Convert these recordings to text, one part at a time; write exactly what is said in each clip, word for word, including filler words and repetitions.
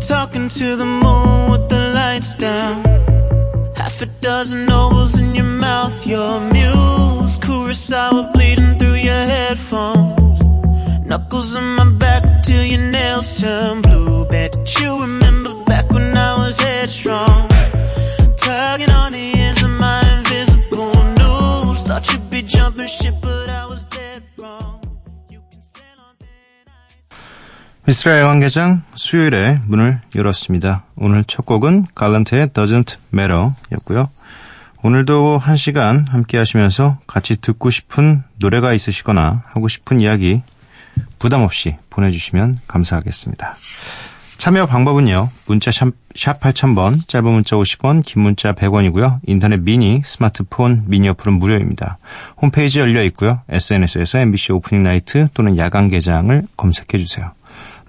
Talking to the moon with the lights down. Half a dozen novels in your mouth. Your muse, Kurosawa bleeding through your headphones. Knuckles on my back till your nails turn blue. Bet you remember back when I was headstrong. Tugging on the ends of my invisible news. Thought you'd be jumping ship, but I was dead wrong. 미쓰라의 야간개장 수요일에 문을 열었습니다. 오늘 첫 곡은 갈란트의 Doesn't Matter 였고요. 오늘도 한 시간 함께 하시면서 같이 듣고 싶은 노래가 있으시거나 하고 싶은 이야기 부담 없이 보내주시면 감사하겠습니다. 참여 방법은요. 문자 샵, 샵 팔천 번, 짧은 문자 오십 원, 긴 문자 백 원이고요. 인터넷 미니, 스마트폰, 미니 어플은 무료입니다. 홈페이지 열려 있고요. 에스엔에스에서 엠비씨 오프닝 나이트 또는 야간개장을 검색해 주세요.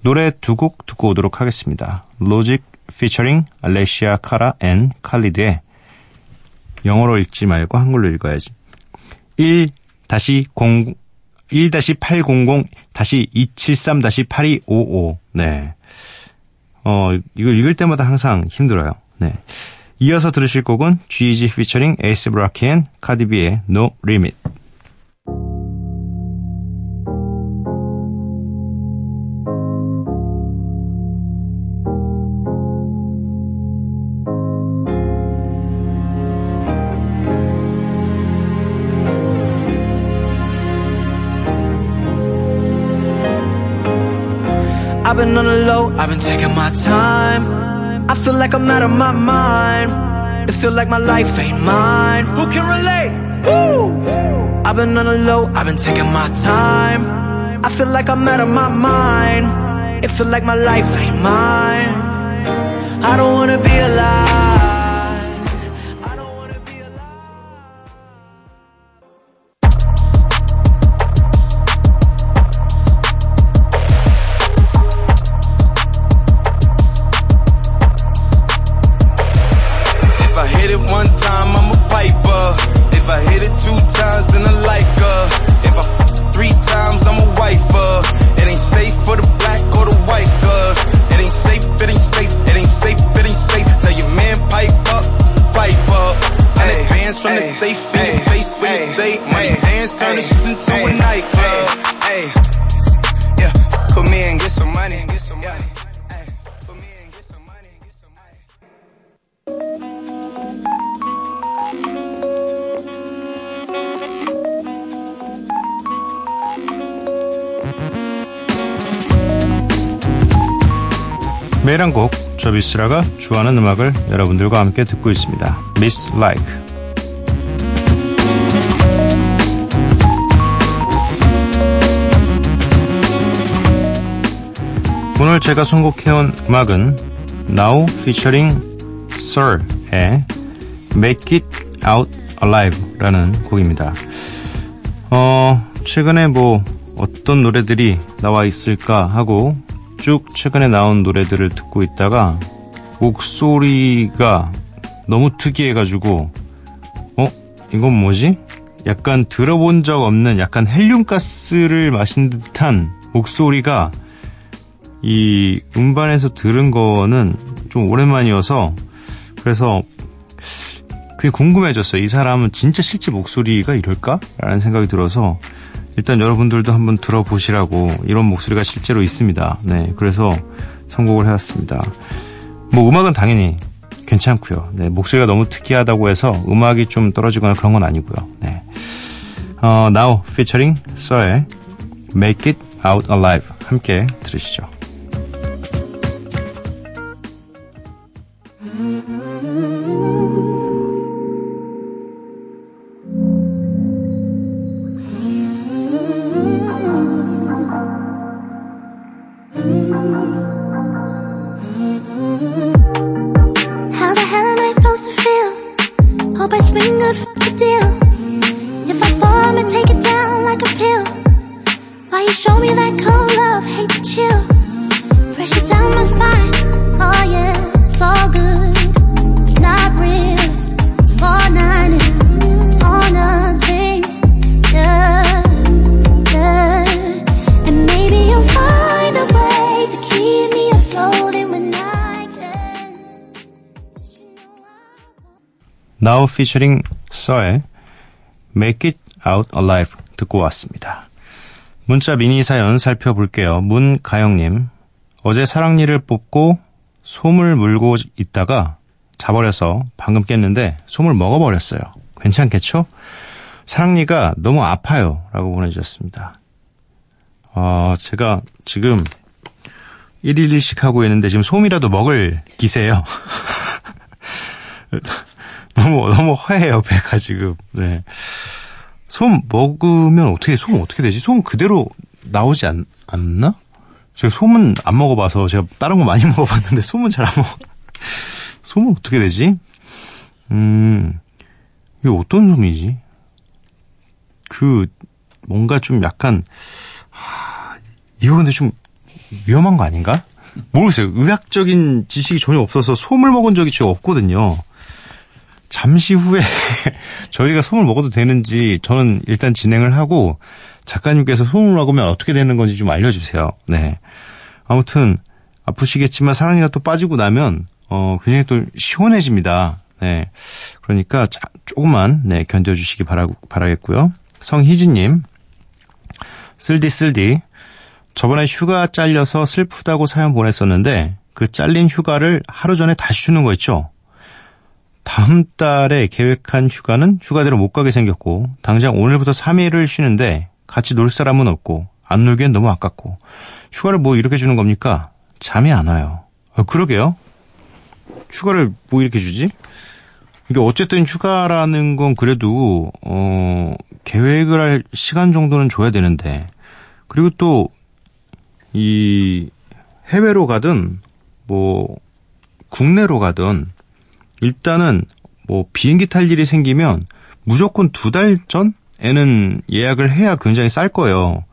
노래 두 곡 듣고 오도록 하겠습니다. Logic featuring Alessia Cara and Khalid의 영어로 읽지 말고 한글로 읽어야지. 일 팔공공 이칠삼 팔이오오. 네. 어, 이걸 읽을 때마다 항상 힘들어요. 네. 이어서 들으실 곡은 G-Eazy featuring 에이삽 Rocky and Cardi B의 No Limit. I've been on the low, I've been taking my time. I feel like I'm out of my mind. It feel like my life ain't mine. Who can relate? Woo! I've been on the low, I've been taking my time. I feel like I'm out of my mind. It feel like my life ain't mine. I don't wanna be alive. I don't wanna be 매일 한 곡, 저 미쓰라가 좋아하는 음악을 여러분들과 함께 듣고 있습니다. Miss Like. 오늘 제가 선곡해온 음악은 Now featuring Sir의 Make It Out Alive라는 곡입니다. 어, 최근에 뭐 어떤 노래들이 나와 있을까 하고 쭉 최근에 나온 노래들을 듣고 있다가 목소리가 너무 특이해가지고 어? 이건 뭐지? 약간 들어본 적 없는 약간 헬륨가스를 마신 듯한 목소리가 이 음반에서 들은 거는 좀 오랜만이어서 그래서 그게 궁금해졌어요. 이 사람은 진짜 실제 목소리가 이럴까? 라는 생각이 들어서 일단 여러분들도 한번 들어보시라고 이런 목소리가 실제로 있습니다. 네, 그래서 선곡을 해왔습니다. 뭐 음악은 당연히 괜찮고요. 네, 목소리가 너무 특이하다고 해서 음악이 좀 떨어지거나 그런 건 아니고요. 네, 어, Now featuring Sir의 Make It Out Alive 함께 들으시죠. Oh, Hope I swing a fucking deal. If I fall, I'ma take it down like a pill. Why you show me that cold love? Hate to chill. Pressure down my spine. Oh yeah, it's all good. It's not ribs, it's four nine. It's all nothing. Yeah, yeah. And maybe you'll find a way to keep me afloat in when I can't. Now featuring So의 Make It Out Alive 듣고 왔습니다. 문자 미니 사연 살펴볼게요. 문가영님, 어제 사랑니를 뽑고 솜을 물고 있다가 자버려서 방금 깼는데 솜을 먹어버렸어요. 괜찮겠죠? 사랑니가 너무 아파요 라고 보내주셨습니다. 어, 제가 지금 일일 일식 하고 있는데 지금 솜이라도 먹을 기세예요. 너무 너무 허해요 배가 지금. 네. 솜 먹으면 어떻게, 솜 어떻게 되지? 솜 그대로 나오지 않, 않나? 제가 솜은 안 먹어봐서, 제가 다른 거 많이 먹어봤는데 솜은 잘 안 먹어. 솜은 어떻게 되지? 음, 이게 어떤 솜이지? 그, 뭔가 좀 약간, 하, 이거 근데 좀 위험한 거 아닌가? 모르겠어요. 의학적인 지식이 전혀 없어서 솜을 먹은 적이 전혀 없거든요. 잠시 후에 저희가 솜을 먹어도 되는지 저는 일단 진행을 하고 작가님께서 솜을 먹으면 어떻게 되는 건지 좀 알려주세요. 네. 아무튼 아프시겠지만 사랑니가 또 빠지고 나면 어 굉장히 또 시원해집니다. 네. 그러니까 자, 조금만 네 견뎌주시기 바라, 바라겠고요. 성희진님, 쓸디 쓸디. 저번에 휴가 잘려서 슬프다고 사연 보냈었는데 그 잘린 휴가를 하루 전에 다시 주는 거 있죠. 다음 달에 계획한 휴가는 휴가대로 못 가게 생겼고 당장 오늘부터 삼 일을 쉬는데 같이 놀 사람은 없고 안 놀기엔 너무 아깝고 휴가를 뭐 이렇게 주는 겁니까? 잠이 안 와요. 아, 그러게요. 휴가를 뭐 이렇게 주지? 이게 어쨌든 휴가라는 건 그래도 어, 계획을 할 시간 정도는 줘야 되는데, 그리고 또 이 해외로 가든 뭐 국내로 가든 일단은 뭐 비행기 탈 일이 생기면 무조건 두 달 전에는 예약을 해야 굉장히 쌀 거예요.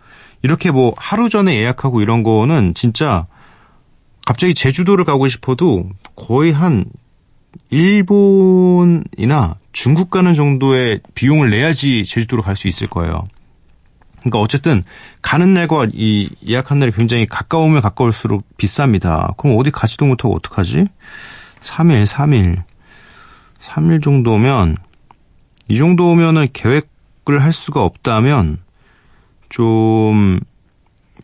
이렇게 뭐 하루 전에 예약하고 이런 거는 진짜 갑자기 제주도를 가고 싶어도 거의 한 일본이나 중국 가는 정도의 비용을 내야지 제주도로 갈 수 있을 거예요. 그러니까 어쨌든 가는 날과 이 예약한 날이 굉장히 가까우면 가까울수록 비쌉니다. 그럼 어디 가지도 못하고 어떡하지? 삼 일, 삼 일. 삼 일 정도면, 이 정도면은 계획을 할 수가 없다면, 좀,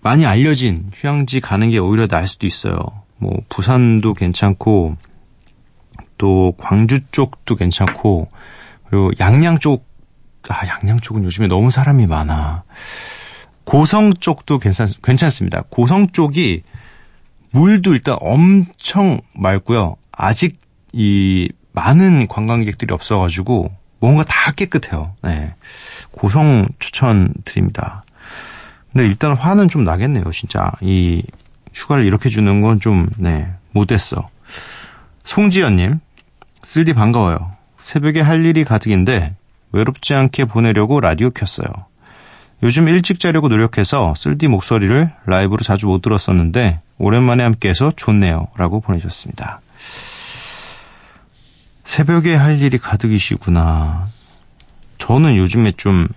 많이 알려진 휴양지 가는 게 오히려 나을 수도 있어요. 뭐, 부산도 괜찮고, 또, 광주 쪽도 괜찮고, 그리고 양양 쪽, 아, 양양 쪽은 요즘에 너무 사람이 많아. 고성 쪽도 괜찮, 괜찮습니다. 고성 쪽이, 물도 일단 엄청 맑고요. 아직 이, 많은 관광객들이 없어가지고 뭔가 다 깨끗해요. 네. 고성 추천드립니다. 근데 일단 화는 좀 나겠네요. 진짜 이 휴가를 이렇게 주는 건 좀 네, 못했어. 송지연님, 쓸디 반가워요. 새벽에 할 일이 가득인데 외롭지 않게 보내려고 라디오 켰어요. 요즘 일찍 자려고 노력해서 쓸디 목소리를 라이브로 자주 못 들었었는데 오랜만에 함께해서 좋네요 라고 보내주셨습니다. 새벽에 할 일이 가득이시구나. 저는 요즘에 좀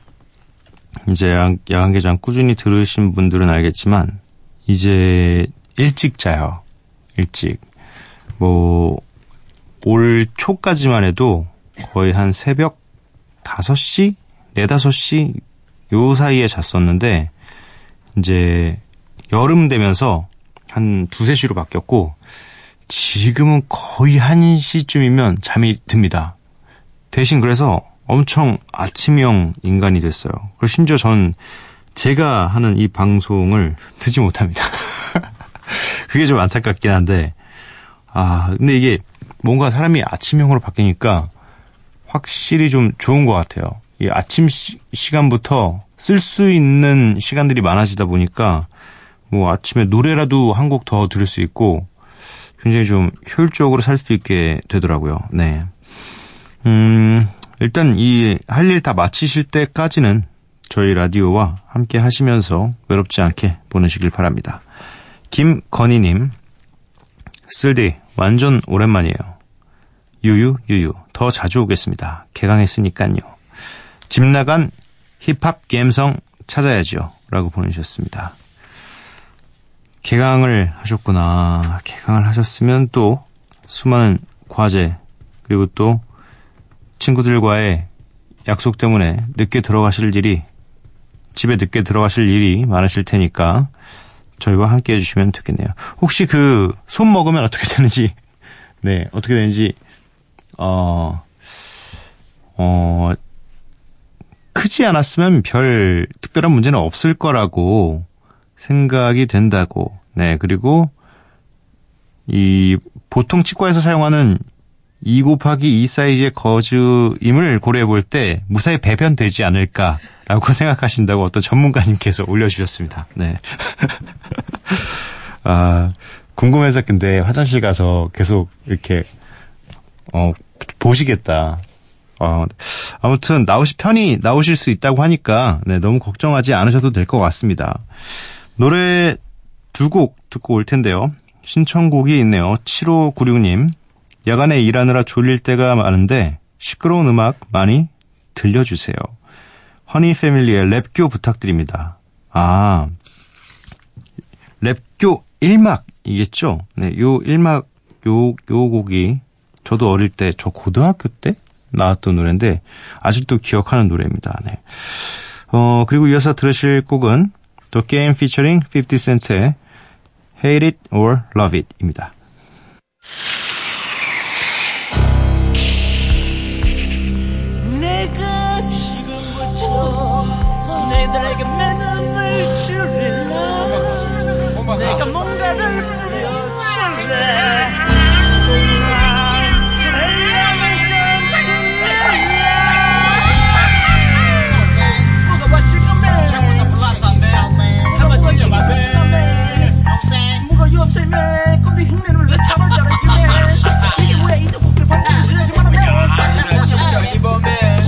이제 야간, 야간개장 꾸준히 들으신 분들은 알겠지만 이제 일찍 자요. 일찍. 뭐 올 초까지만 해도 거의 한 새벽 다섯 시, 네, 다섯 시 요 사이에 잤었는데 이제 여름 되면서 한 두세 시로 바뀌었고 지금은 거의 한 시쯤이면 잠이 듭니다. 대신 그래서 엄청 아침형 인간이 됐어요. 그리고 심지어 전 제가 하는 이 방송을 듣지 못합니다. 그게 좀 안타깝긴 한데, 아, 근데 이게 뭔가 사람이 아침형으로 바뀌니까 확실히 좀 좋은 것 같아요. 이 아침 시, 시간부터 쓸 수 있는 시간들이 많아지다 보니까 뭐 아침에 노래라도 한 곡 더 들을 수 있고 굉장히 좀 효율적으로 살 수 있게 되더라고요. 네. 음, 일단 이 할 일 다 마치실 때까지는 저희 라디오와 함께 하시면서 외롭지 않게 보내시길 바랍니다. 김건희님, 쓸디 완전 오랜만이에요. 유유 유유 더 자주 오겠습니다. 개강했으니까요. 집 나간 힙합 갬성 찾아야죠 라고 보내주셨습니다. 개강을 하셨구나. 개강을 하셨으면 또 수많은 과제 그리고 또 친구들과의 약속 때문에 늦게 들어가실 일이 집에 늦게 들어가실 일이 많으실 테니까 저희와 함께 해주시면 되겠네요. 혹시 그 손 먹으면 어떻게 되는지 네 어떻게 되는지 어, 어 크지 않았으면 별 특별한 문제는 없을 거라고 생각이 된다고. 네 그리고 이 보통 치과에서 사용하는 이 곱하기 이 사이즈의 거즈임을 고려해 볼 때 무사히 배변되지 않을까라고 생각하신다고 어떤 전문가님께서 올려주셨습니다. 네. 아, 궁금해서 근데 화장실 가서 계속 이렇게, 어, 보시겠다. 어, 아무튼 나오시, 편히 나오실 수 있다고 하니까, 네, 너무 걱정하지 않으셔도 될 것 같습니다. 노래 두 곡 듣고 올 텐데요. 신청곡이 있네요. 칠오구육님. 야간에 일하느라 졸릴 때가 많은데 시끄러운 음악 많이 들려주세요. 허니 패밀리의 랩교 부탁드립니다. 아, 랩교 일막이겠죠? 네, 요 일막, 요, 요 곡이 저도 어릴 때, 저 고등학교 때 나왔던 노래인데 아직도 기억하는 노래입니다. 네. 어, 그리고 이어서 들으실 곡은 The Game featuring 피프티 센트의 Hate It or Love It 입니다. 내가 뭔가를 보여줄래 온라인 헬름을 깜찍해 뭐가 왔을 거면 장훈아 몰랐다며 담아지지 마세요 뭐가 요없애며 꼼대 흉내를 왜 참아달라 그래 이게 뭐야 이도 곱게 방금 들려지 말아면 딱 진짜 이범에 뭐가 해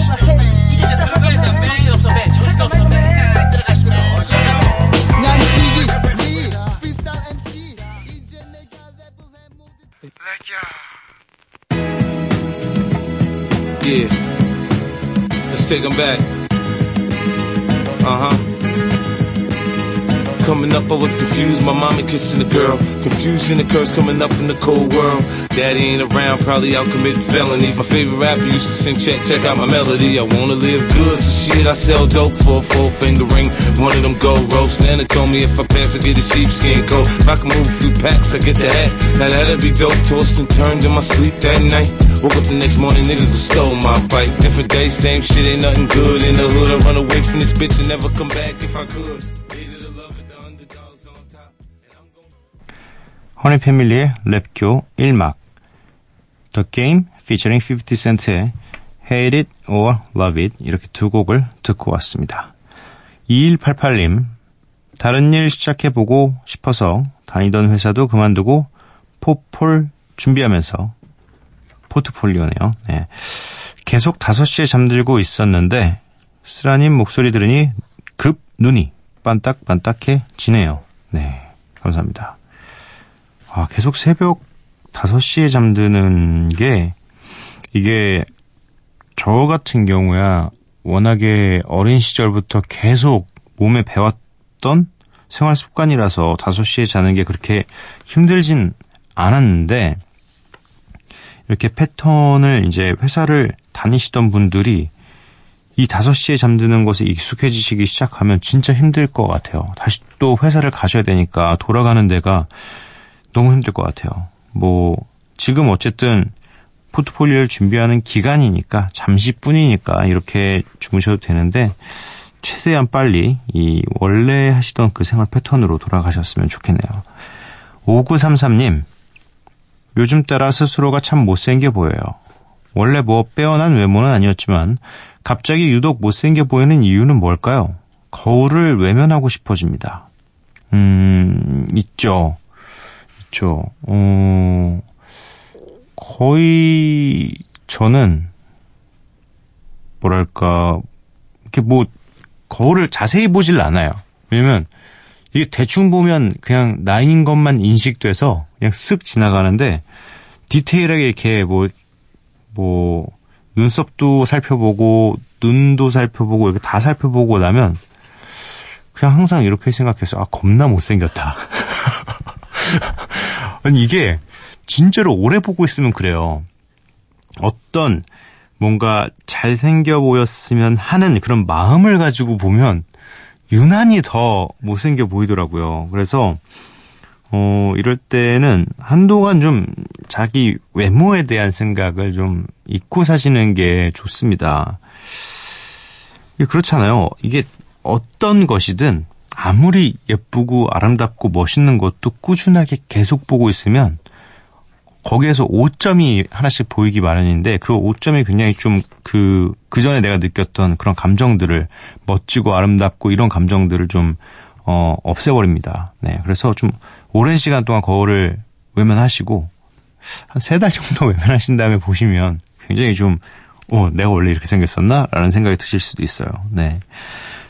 이게 시작하면 정신없어 매 정신없어 매 들어가시면 어쩌면 Yeah, let's take them back. Uh-huh. Coming up, I was confused. My mommy kissing a girl. Confusion and curse coming up in the cold world. Daddy ain't around, probably out committing felonies. My favorite rapper used to sing, check, check out my melody. I wanna live good, so shit, I sell dope for a four finger ring. One of them gold ropes. Nana told me if I pass, I get a sheepskin coat. If I can move a few packs, I get the hat. Now that'd be dope. Tossed and turned in my sleep that night. Woke up the next morning, niggas have stole my bike. Different day, same shit, ain't nothing good in the hood. I run away from this bitch and never come back if I could. 허니 패밀리의 랩교 일막 The Game featuring 피프티 센트의 Hate It or Love It 이렇게 두 곡을 듣고 왔습니다. 이일팔팔님 다른 일 시작해보고 싶어서 다니던 회사도 그만두고 포폴 준비하면서 포트폴리오네요. 네. 계속 다섯 시에 잠들고 있었는데 쓰라님 목소리 들으니 급 눈이 반딱반딱해지네요. 네, 감사합니다. 아, 계속 새벽 다섯 시에 잠드는 게 이게 저 같은 경우야 워낙에 어린 시절부터 계속 몸에 배웠던 생활 습관이라서 다섯 시에 자는 게 그렇게 힘들진 않았는데 이렇게 패턴을 이제 회사를 다니시던 분들이 이 다섯 시에 잠드는 것에 익숙해지시기 시작하면 진짜 힘들 것 같아요. 다시 또 회사를 가셔야 되니까 돌아가는 데가 너무 힘들 것 같아요. 뭐 지금 어쨌든 포트폴리오를 준비하는 기간이니까 잠시뿐이니까 이렇게 주무셔도 되는데 최대한 빨리 이 원래 하시던 그 생활 패턴으로 돌아가셨으면 좋겠네요. 오구삼삼님 요즘 따라 스스로가 참 못생겨 보여요. 원래 뭐 빼어난 외모는 아니었지만 갑자기 유독 못생겨 보이는 이유는 뭘까요? 거울을 외면하고 싶어집니다. 음, 있죠. 있죠. 어, 거의 저는 뭐랄까 이렇게 뭐 거울을 자세히 보질 않아요. 왜냐면 이게 대충 보면 그냥 나인 것만 인식돼서 그냥 쓱 지나가는데 디테일하게 이렇게 뭐 뭐 눈썹도 살펴보고 눈도 살펴보고 이렇게 다 살펴보고 나면 그냥 항상 이렇게 생각해서 아 겁나 못생겼다. 아니 이게 진짜로 오래 보고 있으면 그래요. 어떤 뭔가 잘생겨 보였으면 하는 그런 마음을 가지고 보면 유난히 더 못생겨 보이더라고요. 그래서 어 이럴 때는 한동안 좀 자기 외모에 대한 생각을 좀 잊고 사시는 게 좋습니다. 그렇잖아요. 이게 어떤 것이든 아무리 예쁘고 아름답고 멋있는 것도 꾸준하게 계속 보고 있으면 거기에서 오점이 하나씩 보이기 마련인데 그 오점이 굉장히 좀 그 그전에 내가 느꼈던 그런 감정들을 멋지고 아름답고 이런 감정들을 좀 어, 없애버립니다. 네, 그래서 좀 오랜 시간 동안 거울을 외면하시고 한 세 달 정도 외면하신 다음에 보시면 굉장히 좀 어, 내가 원래 이렇게 생겼었나? 라는 생각이 드실 수도 있어요. 네,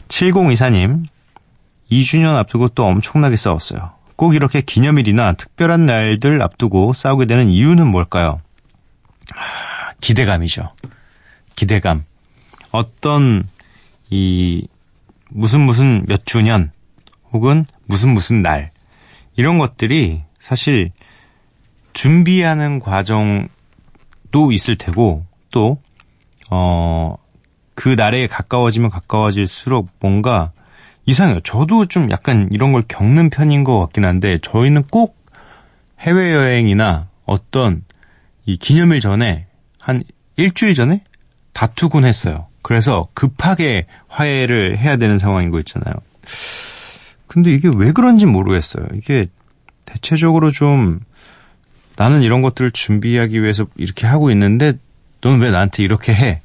칠공이사 님 이 주년 앞두고 또 엄청나게 싸웠어요. 꼭 이렇게 기념일이나 특별한 날들 앞두고 싸우게 되는 이유는 뭘까요? 아, 기대감이죠. 기대감. 어떤 이 무슨 무슨 몇 주년 혹은 무슨 무슨 날 이런 것들이 사실 준비하는 과정도 있을 테고 또 어, 그 날에 가까워지면 가까워질수록 뭔가 이상해요. 저도 좀 약간 이런 걸 겪는 편인 것 같긴 한데 저희는 꼭 해외여행이나 어떤 이 기념일 전에 한 일주일 전에 다투곤 했어요. 그래서 급하게 화해를 해야 되는 상황인 거 있잖아요. 근데 이게 왜 그런지 모르겠어요. 이게 대체적으로 좀 나는 이런 것들을 준비하기 위해서 이렇게 하고 있는데 넌 왜 나한테 이렇게 해?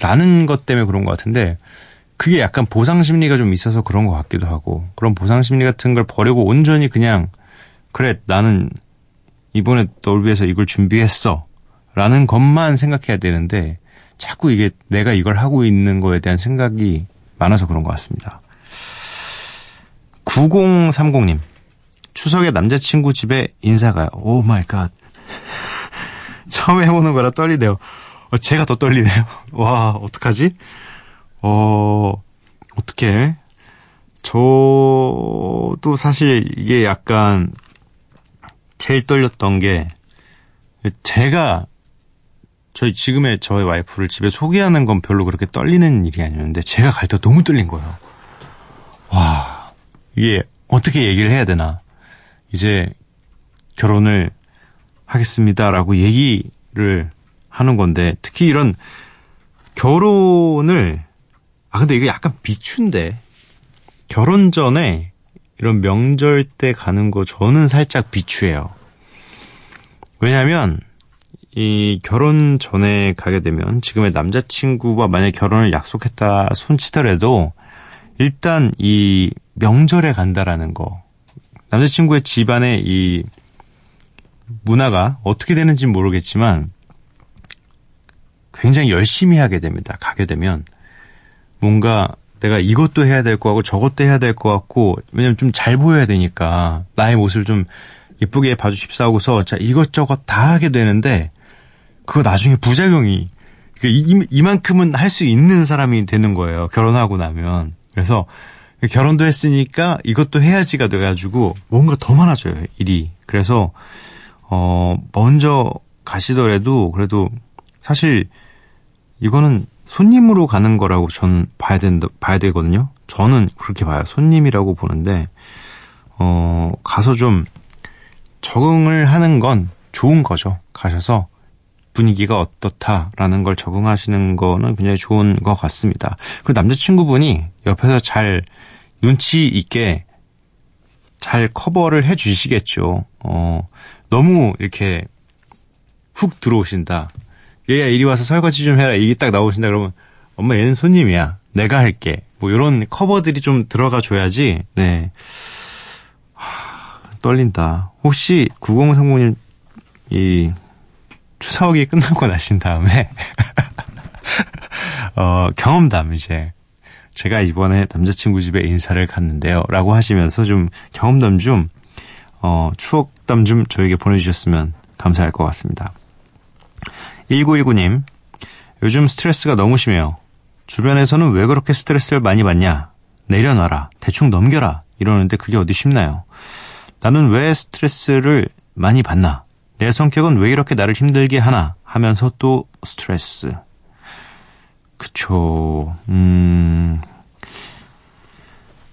라는 것 때문에 그런 것 같은데 그게 약간 보상심리가 좀 있어서 그런 것 같기도 하고 그런 보상심리 같은 걸 버리고 온전히 그냥 그래 나는 이번에 널 위해서 이걸 준비했어 라는 것만 생각해야 되는데 자꾸 이게 내가 이걸 하고 있는 거에 대한 생각이 많아서 그런 것 같습니다. 구공삼공 님 추석에 남자친구 집에 인사 가요. 오 마이 갓 처음 해보는 거라 떨리네요. 어, 제가 더 떨리네요. 와 어떡하지? 어, 어떡해. 저도 사실 이게 약간 제일 떨렸던 게 제가 저희 지금의 저의 와이프를 집에 소개하는 건 별로 그렇게 떨리는 일이 아니었는데 제가 갈 때 너무 떨린 거예요. 와, 이게 어떻게 얘기를 해야 되나. 이제 결혼을 하겠습니다라고 얘기를 하는 건데 특히 이런 결혼을 아, 근데 이게 약간 비추인데. 결혼 전에 이런 명절 때 가는 거 저는 살짝 비추예요. 왜냐면 이 결혼 전에 가게 되면 지금의 남자친구와 만약에 결혼을 약속했다 손치더라도 일단 이 명절에 간다라는 거. 남자친구의 집안의 이 문화가 어떻게 되는지는 모르겠지만 굉장히 열심히 하게 됩니다. 가게 되면. 뭔가 내가 이것도 해야 될 것 같고 저것도 해야 될 것 같고 왜냐면 좀 잘 보여야 되니까 나의 모습을 좀 예쁘게 봐주십사 하고서 자 이것저것 다 하게 되는데 그거 나중에 부작용이 그러니까 이만큼은 할 수 있는 사람이 되는 거예요. 결혼하고 나면. 그래서 결혼도 했으니까 이것도 해야지가 돼가지고 뭔가 더 많아져요. 일이. 그래서 어 먼저 가시더라도 그래도 사실 이거는 손님으로 가는 거라고 저는 봐야 된다, 봐야 되거든요. 저는 그렇게 봐요. 손님이라고 보는데, 어, 가서 좀 적응을 하는 건 좋은 거죠. 가셔서 분위기가 어떻다라는 걸 적응하시는 거는 굉장히 좋은 것 같습니다. 그리고 남자친구분이 옆에서 잘 눈치 있게 잘 커버를 해 주시겠죠. 어, 너무 이렇게 훅 들어오신다. 얘야 이리 와서 설거지 좀 해라 이게 딱 나오신다 그러면 엄마 얘는 손님이야 내가 할게 뭐 이런 커버들이 좀 들어가 줘야지. 네 하, 떨린다. 혹시 구공삼공 님 이 추석이 끝나고 나신 다음에 어, 경험담 이제 제가 이번에 남자친구 집에 인사를 갔는데요 라고 하시면서 좀 경험담 좀 어, 추억담 좀 저에게 보내주셨으면 감사할 것 같습니다. 일구일구 님, 요즘 스트레스가 너무 심해요. 주변에서는 왜 그렇게 스트레스를 많이 받냐, 내려놔라, 대충 넘겨라 이러는데 그게 어디 쉽나요? 나는 왜 스트레스를 많이 받나, 내 성격은 왜 이렇게 나를 힘들게 하나 하면서 또 스트레스. 그쵸. 음...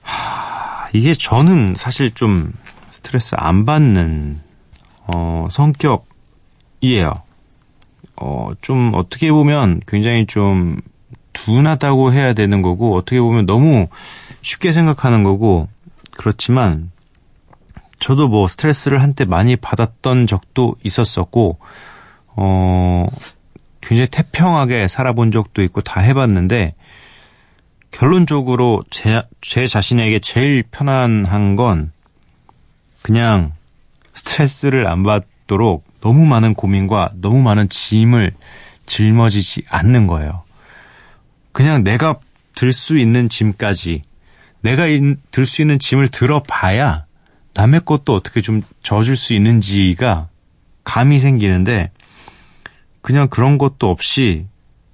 하... 이게 저는 사실 좀 스트레스 안 받는 어, 성격이에요. 어, 좀 어떻게 보면 굉장히 좀 둔하다고 해야 되는 거고, 어떻게 보면 너무 쉽게 생각하는 거고, 그렇지만 저도 뭐 스트레스를 한때 많이 받았던 적도 있었었고, 어, 굉장히 태평하게 살아본 적도 있고 다 해봤는데, 결론적으로 제, 제 자신에게 제일 편안한 건 그냥 스트레스를 안 받도록 너무 많은 고민과 너무 많은 짐을 짊어지지 않는 거예요. 그냥 내가 들 수 있는 짐까지, 내가 들 수 있는 짐을 들어봐야 남의 것도 어떻게 좀 져줄 수 있는지가 감이 생기는데, 그냥 그런 것도 없이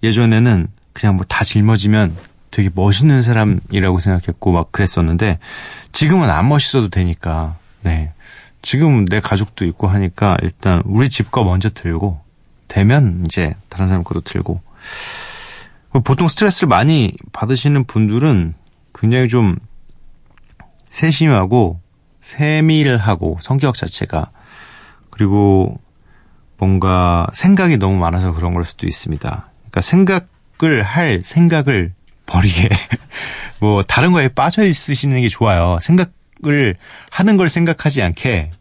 예전에는 그냥 뭐 다 짊어지면 되게 멋있는 사람이라고 생각했고 막 그랬었는데, 지금은 안 멋있어도 되니까, 네. 지금 내 가족도 있고 하니까 일단 우리 집 거 먼저 들고, 되면 이제 다른 사람 것도 들고. 보통 스트레스를 많이 받으시는 분들은 굉장히 좀 세심하고 세밀하고, 성격 자체가, 그리고 뭔가 생각이 너무 많아서 그런 걸 수도 있습니다. 그러니까 생각을 할 생각을 버리게 뭐 다른 거에 빠져 있으시는 게 좋아요. 생각을 하는 걸 생각하지 않게.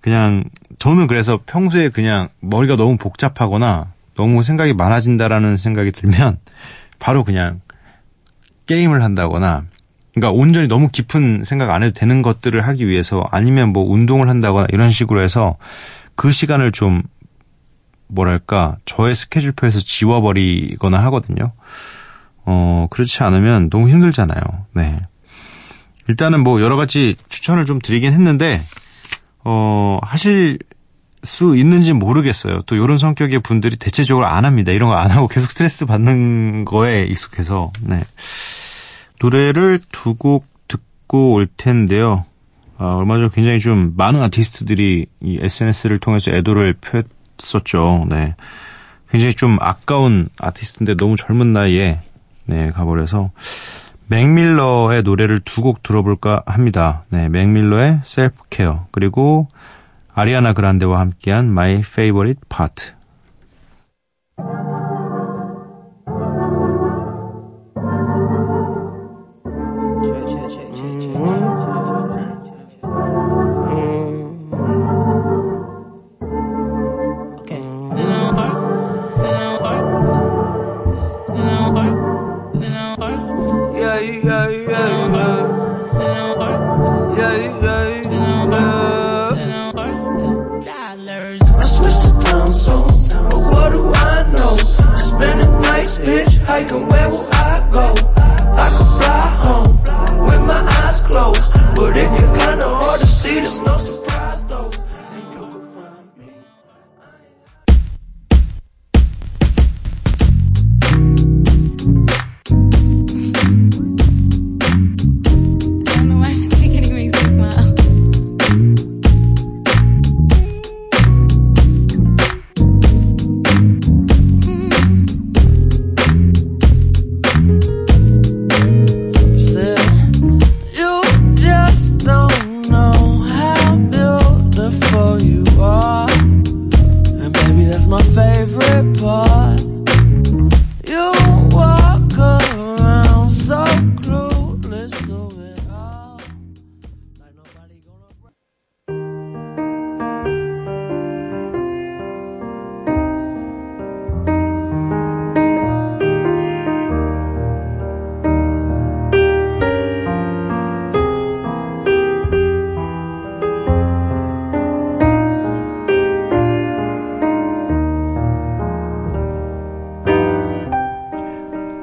그냥 저는 그래서 평소에 그냥 머리가 너무 복잡하거나 너무 생각이 많아진다라는 생각이 들면 바로 그냥 게임을 한다거나, 그러니까 온전히 너무 깊은 생각 안 해도 되는 것들을 하기 위해서, 아니면 뭐 운동을 한다거나 이런 식으로 해서 그 시간을 좀 뭐랄까 저의 스케줄표에서 지워버리거나 하거든요. 어 그렇지 않으면 너무 힘들잖아요. 네. 일단은 뭐 여러 가지 추천을 좀 드리긴 했는데 어 하실 수 있는지 모르겠어요. 또 이런 성격의 분들이 대체적으로 안 합니다. 이런 거 안 하고 계속 스트레스 받는 거에 익숙해서. 네. 노래를 두 곡 듣고 올 텐데요. 아, 얼마 전 굉장히 좀 많은 아티스트들이 이 에스엔에스를 통해서 애도를 표했었죠. 네. 굉장히 좀 아까운 아티스트인데 너무 젊은 나이에 네, 가버려서 맥밀러의 노래를 두 곡 들어볼까 합니다. 네, 맥밀러의 셀프케어, 그리고 아리아나 그란데와 함께한 My Favorite Part.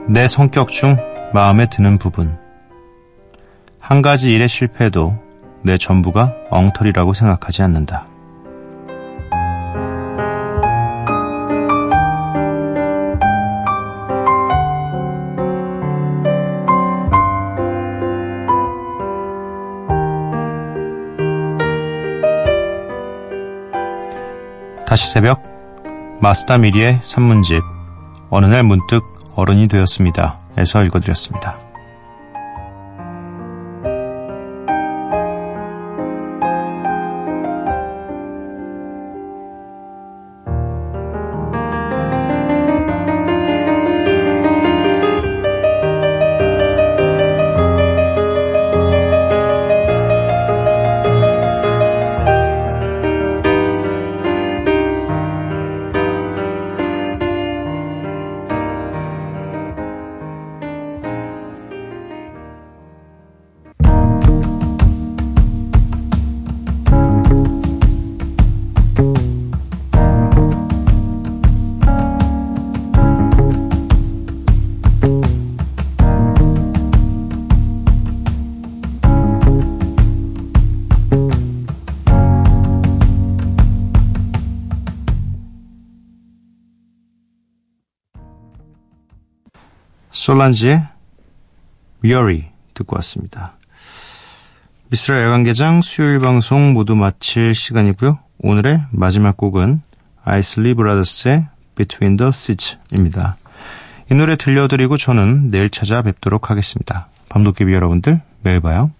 내 성격 중 마음에 드는 부분. 한 가지 일에 실패해도 내 전부가 엉터리라고 생각하지 않는다. 다시 새벽, 마쓰다 미리의 산문집 어느 날 문득 어른이 되었습니다. 에서 읽어드렸습니다. 솔란지의 위어리 듣고 왔습니다. 미스라 야간개장 수요일 방송 모두 마칠 시간이고요. 오늘의 마지막 곡은 아이슬리 브라더스의 Between the Seas입니다. 이 노래 들려드리고 저는 내일 찾아뵙도록 하겠습니다. 밤도깨비 여러분들, 매일 봐요.